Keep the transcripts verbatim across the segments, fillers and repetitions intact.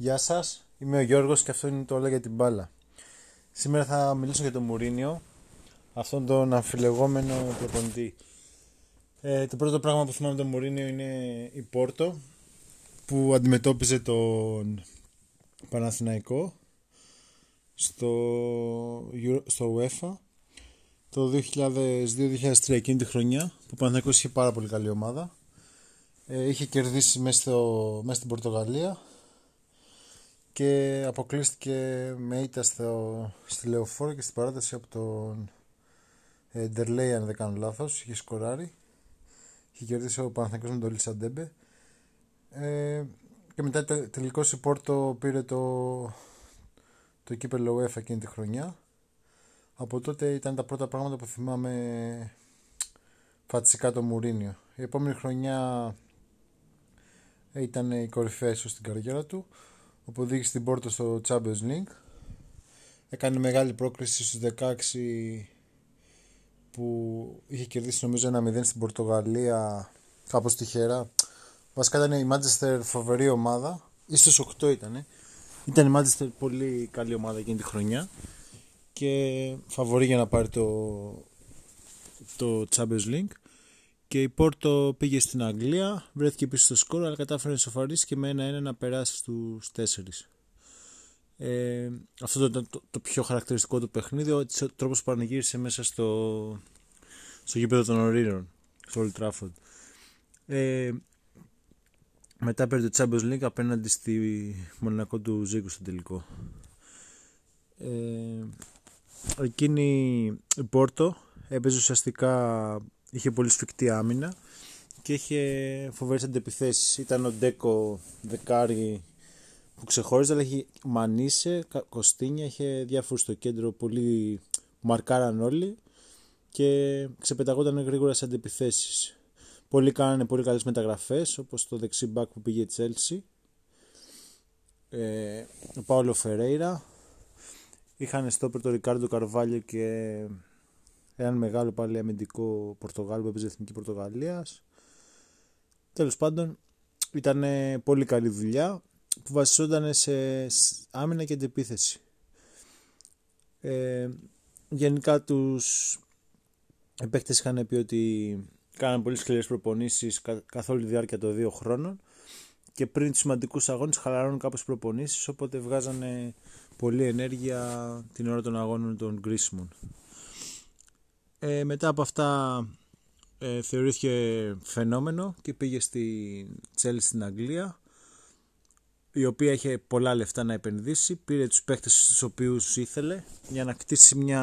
Γεια σας, είμαι ο Γιώργος και αυτό είναι το Όλα για την μπάλα. Σήμερα θα μιλήσω για τον Μουρίνιο, αυτόν τον αμφιλεγόμενο προπονητή. Ε, το πρώτο πράγμα που θυμάμαι τον Μουρίνιο είναι η Πόρτο, που αντιμετώπιζε τον Παναθηναϊκό στο, στο UEFA το δύο χιλιάδες δύο δύο χιλιάδες τρία, εκείνη τη χρονιά που ο Παναθηναϊκός είχε πάρα πολύ καλή ομάδα. Ε, είχε κερδίσει μέσα, στο, μέσα στην Πορτογαλία και αποκλείστηκε με ήττα στο, στη Λεωφόρο και στην παράταση από τον ε, Ντερλέι, αν δεν κάνω λάθος. Είχε σκοράρει, είχε κερδίσει ο Παναθηναϊκός με τον Λισαντέμπε ε, και μετά τε, τελικώς η Πόρτο πήρε το, το κύπελλο UEFA εκείνη τη χρονιά. Από τότε ήταν τα πρώτα πράγματα που θυμάμαι φατσικά το Μουρίνιο. Η επόμενη χρονιά ήταν η κορυφαία ίσως στην καριέρα του, όπου οδήγησε την Πόρτο στο Champions League. Έκανε μεγάλη πρόκριση στους δεκαέξι που είχε κερδίσει νομίζω ένα μηδέν στην Πορτογαλία, κάπως τυχερά. Βασικά ήταν η Μάντσεστερ φοβερή ομάδα, ίσως οκτώ ήταν. Ήταν η Μάντσεστερ πολύ καλή ομάδα εκείνη τη χρονιά και φαβορεί για να πάρει το, το Champions League. Και η Πόρτο πήγε στην Αγγλία, βρέθηκε πίσω στο σκορ, αλλά κατάφερε να σοφαρίσει και με ένα-ένα να περάσει στους τέσσερις. Ε, αυτό ήταν το, το, το πιο χαρακτηριστικό του παιχνίδι, ο τρόπος που πανηγύρισε μέσα στο, στο γήπεδο των Ορήνων, στο Old Trafford. Ε, μετά πήρε το Champions League απέναντι στη Μονακό του Ζήκου στο τελικό. Ε, εκείνη η Πόρτο έπαιζε ουσιαστικά... Είχε πολύ σφιχτή άμυνα και είχε φοβερές αντεπιθέσεις. Ήταν ο Ντέκο δεκάρι που ξεχώριζε, αλλά είχε Μανίσε, Κωστίνια, είχε διάφορους στο κέντρο, πολύ μαρκάραν όλοι και ξεπεταγόταν γρήγορα σε αντεπιθέσεις. Πολλοί κάνανε πολύ καλές μεταγραφές, όπως το δεξί μπακ που πήγε Τσέλσι, ε, ο Πάολο Φερέιρα. Είχαν στόπερ το Ρικάρντο Καρβάλιο και... έναν μεγάλο πάλι αμυντικό Πορτογάλο που έπαιζε εθνική Πορτογαλίας. Τέλος πάντων, ήταν πολύ καλή δουλειά που βασιζόταν σε άμυνα και αντεπίθεση. Ε, γενικά τους παίκτες είχαν πει ότι κάναν πολύ σκληρές προπονήσεις καθ' όλη τη διάρκεια των δύο χρόνων και πριν τους σημαντικούς αγώνες χαλαρώνουν κάπως προπονήσεις, οπότε βγάζανε πολλή ενέργεια την ώρα των αγώνων των κρίσιμων. Ε, μετά από αυτά ε, θεωρήθηκε φαινόμενο και πήγε στη Τσέλσι στην Αγγλία, η οποία είχε πολλά λεφτά να επενδύσει, πήρε τους παίκτες στους οποίους ήθελε για να κτίσει μια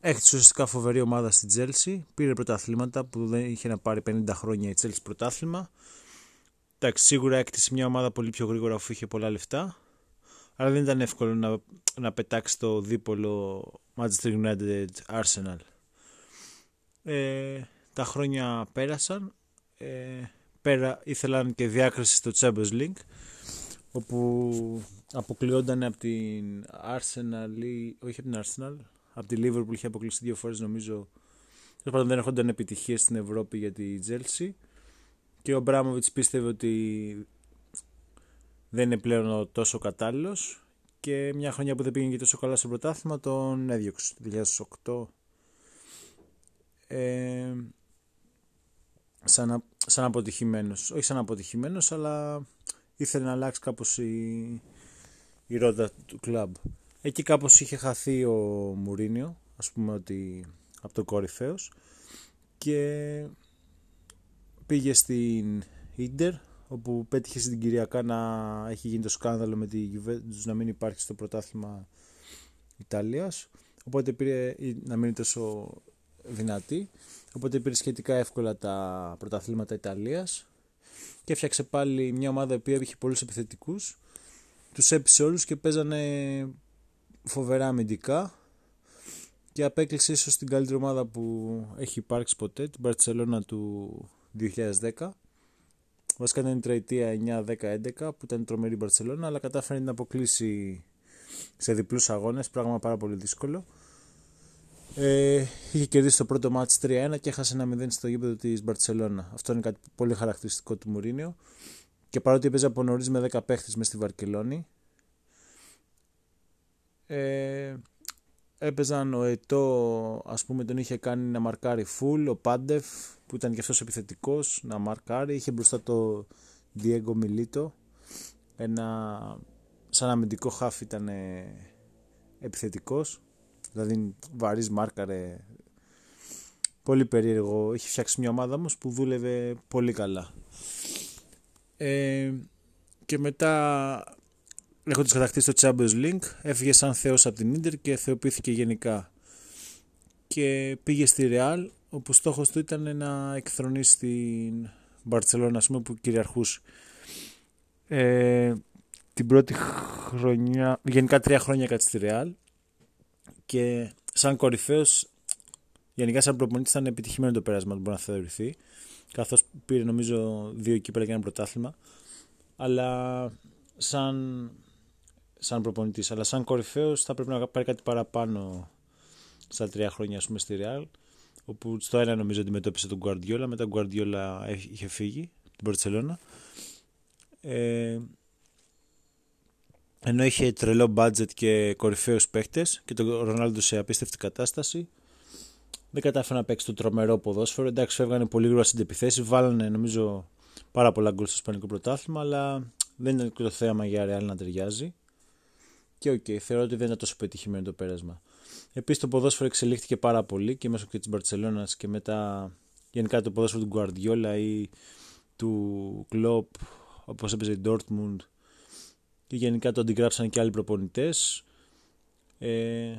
έχτισε ουσιαστικά φοβερή ομάδα στη Τσέλσι, πήρε πρωταθλήματα που δεν είχε να πάρει πενήντα χρόνια η Τσέλσι πρωτάθλημα. Εντάξει, σίγουρα έκτισε μια ομάδα πολύ πιο γρήγορα αφού είχε πολλά λεφτά, αλλά δεν ήταν εύκολο να, να πετάξει το δίπολο Μάντσεστερ Γιουνάιτεντ Άρσεναλ. Ε, τα χρόνια πέρασαν. Ε, πέρα, ήθελαν και διάκριση στο Champions League, όπου αποκλειόταν από την Arsenal ή, όχι από την Arsenal, από τη Λίβερπουλ είχε αποκλειστεί δύο φορές νομίζω. Πάντων δεν έρχονταν επιτυχίες στην Ευρώπη για τη Chelsea και ο Αμπράμοβιτς πίστευε ότι δεν είναι πλέον τόσο κατάλληλος και μια χρονιά που δεν πήγαινε και τόσο καλά στο πρωτάθλημα τον έδιωξε το δύο χιλιάδες οκτώ ε, σαν, σαν αποτυχημένος, όχι σαν αποτυχημένος, αλλά ήθελε να αλλάξει κάπως η, η ρότα του κλαμπ. Εκεί κάπως είχε χαθεί ο Μουρίνιο, ας πούμε, ότι από το κορυφαίος, και πήγε στην Ίντερ, όπου πέτυχε στην Κυριακά να έχει γίνει το σκάνδαλο με τη Γιουβέντους να μην υπάρχει στο πρωτάθλημα Ιταλίας, οπότε πήρε να μην είναι τόσο δυνατή, οπότε πήρε σχετικά εύκολα τα πρωταθλήματα Ιταλίας και έφτιαξε πάλι μια ομάδα που είχε πολλούς επιθετικούς, τους έπεισε όλους και παίζανε φοβερά αμυντικά και απέκλεισε ίσως την καλύτερη ομάδα που έχει υπάρξει ποτέ, την Μπαρτσελώνα του δύο χιλιάδες δέκα. Βασικά ήταν η τριετία εννιά δέκα έντεκα που ήταν τρομερή η Μπαρτσελώνα, αλλά κατάφερε να αποκλείσει σε διπλούς αγώνες, πράγμα πάρα πολύ δύσκολο. Ε, είχε κερδίσει το πρώτο μάτς τρία ένα και έχασε ένα μηδέν στο γήπεδο της Μπαρτσελώνα. Αυτό είναι κάτι πολύ χαρακτηριστικό του Μουρίνιο και παρότι έπαιζε από νωρίς με δέκα παίχτες μες στη Βαρκελώνη, ε, έπαιζαν ο Ετώ, ας πούμε, τον είχε κάνει να μαρκάρει φουλ, ο Πάντεφ που ήταν και αυτός επιθετικός να μαρκάρει, είχε μπροστά το Διέγκο Μιλίτο, ένα σαν αμυντικό χάφ ήταν επιθετικός, δηλαδή βαρύς μάρκαρε, πολύ περίεργο, είχε φτιάξει μια ομάδα όμως που δούλευε πολύ καλά. Ε, και μετά, έχοντας κατακτήσει το Champions League, έφυγε σαν θεός από την Ίντερ και θεοποιήθηκε γενικά και πήγε στη Ρεάλ, όπου στόχος του ήταν να εκθρονίσει την Μπαρτσελώνα, ας πούμε, που κυριαρχούσε. Ε, την πρώτη χρονιά, γενικά τρία χρόνια κάτσε στη Ρεάλ, και σαν κορυφαίος, γενικά σαν προπονήτης, ήταν επιτυχημένο το πέρασμα που μπορεί να θεωρηθεί, καθώς πήρε νομίζω δύο κύπελλα και ένα πρωτάθλημα, αλλά σαν, σαν προπονητής, αλλά σαν κορυφαίος θα πρέπει να πάρει κάτι παραπάνω στα τρία χρόνια, ας πούμε, στη Ρεάλ, όπου στο ένα νομίζω αντιμετώπισε τον Γκουαρδιόλα, μετά τον Γκουαρδιόλα είχε φύγει την Μπαρτσελώνα, ε, ενώ είχε τρελό μπάτζετ και κορυφαίους παίχτες και τον Ρονάλντο σε απίστευτη κατάσταση, δεν κατάφερε να παίξει το τρομερό ποδόσφαιρο. Εντάξει, φεύγανε πολύ γρήγορα στις αντεπιθέσεις, βάλανε νομίζω πάρα πολλά γκολ στο Ισπανικό πρωτάθλημα, αλλά δεν ήταν και το θέαμα για Ρεάλ να ταιριάζει. Και οκ, okay, θεωρώ ότι δεν ήταν τόσο πετυχημένο το πέρασμα. Επίσης το ποδόσφαιρο εξελίχθηκε πάρα πολύ και μέσω και της Μπαρτσελώνας και μετά γενικά το ποδόσφαιρο του Γκουαρδιόλα ή του Κλοπ, όπως έπαιζε η Ντόρτμουντ, και γενικά το αντιγράψαν και άλλοι προπονητές. Ε,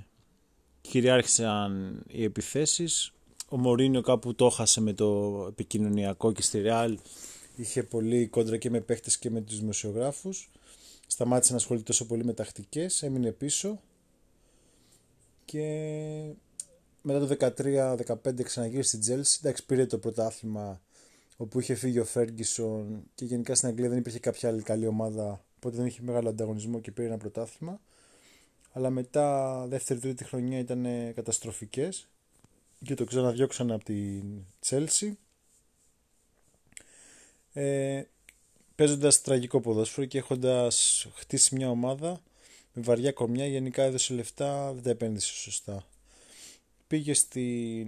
κυριάρχησαν οι επιθέσεις. Ο Μουρίνιο κάπου το έχασε με το επικοινωνιακό και στη Ρεάλ είχε πολύ κόντρα και με παίχτες και με τους δημοσιογράφους. Σταμάτησε να ασχολείται τόσο πολύ με τακτικές, έμεινε πίσω και μετά το δεκατρία δεκαπέντε ξαναγύρισε στην Τσέλσι. Εντάξει, πήρε το πρωτάθλημα, όπου είχε φύγει ο Φέργκισον και γενικά στην Αγγλία δεν υπήρχε κάποια άλλη καλή ομάδα, οπότε δεν είχε μεγάλο ανταγωνισμό και πήρε ένα πρωτάθλημα. Αλλά μετά δεύτερη-τρίτη χρονιά ήταν καταστροφικές και το ξαναδιώξαν από την Τσέλσι, ε, παίζοντας τραγικό ποδόσφαιρο και έχοντας χτίσει μια ομάδα με βαριά κορμιά. Γενικά έδωσε λεφτά, δεν τα επένδυσε σωστά. Πήγε στην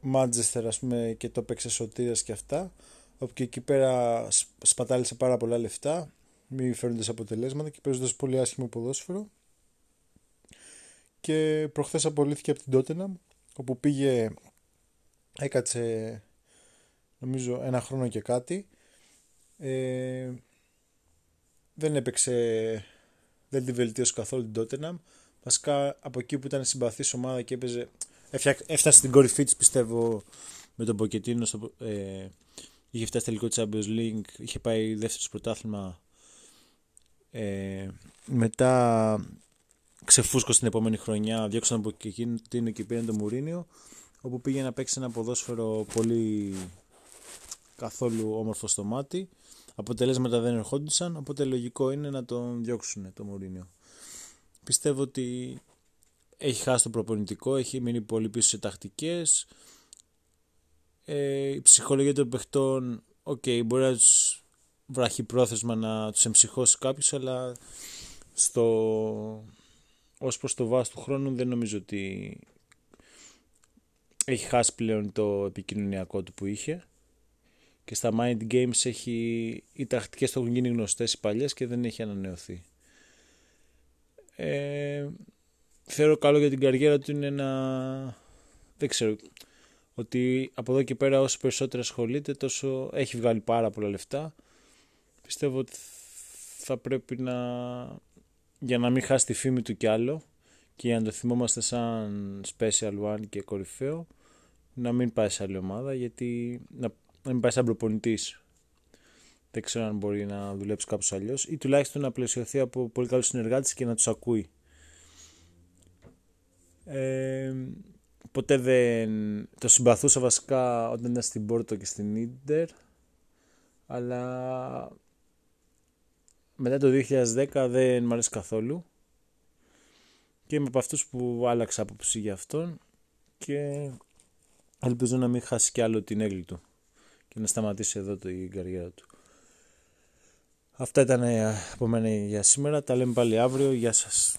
Μάντσεστερ, ας πούμε, και το παίξε σωτήρας και αυτά, όπου και εκεί πέρα σπατάλησε πάρα πολλά λεφτά μη φέρνοντας αποτελέσματα και παίζοντας πολύ άσχημο ποδόσφαιρο. Και προχθές απολύθηκε από την Τότεναμ, όπου πήγε, έκατσε νομίζω ένα χρόνο και κάτι, ε, δεν έπαιξε, δεν την βελτίωσε καθόλου την Τότεναμ. Βασικά από εκεί που ήταν συμπαθής ομάδα και έπαιζε, έφτασε στην κορυφή της, πιστεύω, με τον Ποκετίνο, ε, είχε φτάσει τελικό Champions League, είχε πάει δεύτερο πρωτάθλημα. Ε, μετά ξεφούσκωσε την επόμενη χρονιά, διώξαν από εκείνο την και πήραν τον Μουρίνιο, όπου πήγε να παίξει ένα ποδόσφαιρο πολύ καθόλου όμορφο στο μάτι. Αποτελέσματα δεν ερχόντουσαν, οπότε λογικό είναι να τον διώξουν τον Μουρίνιο. Πιστεύω ότι έχει χάσει το προπονητικό, έχει μείνει πολύ πίσω σε τακτικές, ε, η ψυχολογία των παιχτών, οκ, okay, μπορεί να τους βραχυπρόθεσμα να τους εμψυχώσει κάποιος, αλλά στο... ως προς το βάθος του χρόνου δεν νομίζω ότι έχει χάσει πλέον το επικοινωνιακό του που είχε, και στα mind games έχει... οι τακτικές το έχουν γίνει γνωστές οι παλιές και δεν έχει ανανεωθεί. Ε... θεωρώ καλό για την καριέρα του είναι ένα, δεν ξέρω, ότι από εδώ και πέρα όσο περισσότερο ασχολείται τόσο έχει βγάλει πάρα πολλά λεφτά. Πιστεύω ότι θα πρέπει να, για να μην χάσει τη φήμη του κι άλλο και για να το θυμόμαστε σαν special one και κορυφαίο, να μην πάει σε άλλη ομάδα, γιατί να, να μην πάει σαν προπονητής. Δεν ξέρω αν μπορεί να δουλέψει κάπως αλλιώς, ή τουλάχιστον να πλαισιωθεί από πολύ καλούς συνεργάτες και να τους ακούει. Ε, ποτέ δεν το συμπαθούσα βασικά όταν ήταν στην Πόρτο και στην Ίντερ, αλλά μετά το δύο χιλιάδες δέκα δεν μ' αρέσει καθόλου και είμαι από αυτούς που άλλαξα άποψη για αυτόν και ελπίζω να μην χάσει κι άλλο την έγκλη του και να σταματήσει εδώ το, η καριέρα του. Αυτά ήταν από μένα για σήμερα. Τα λέμε πάλι αύριο. Γεια σας.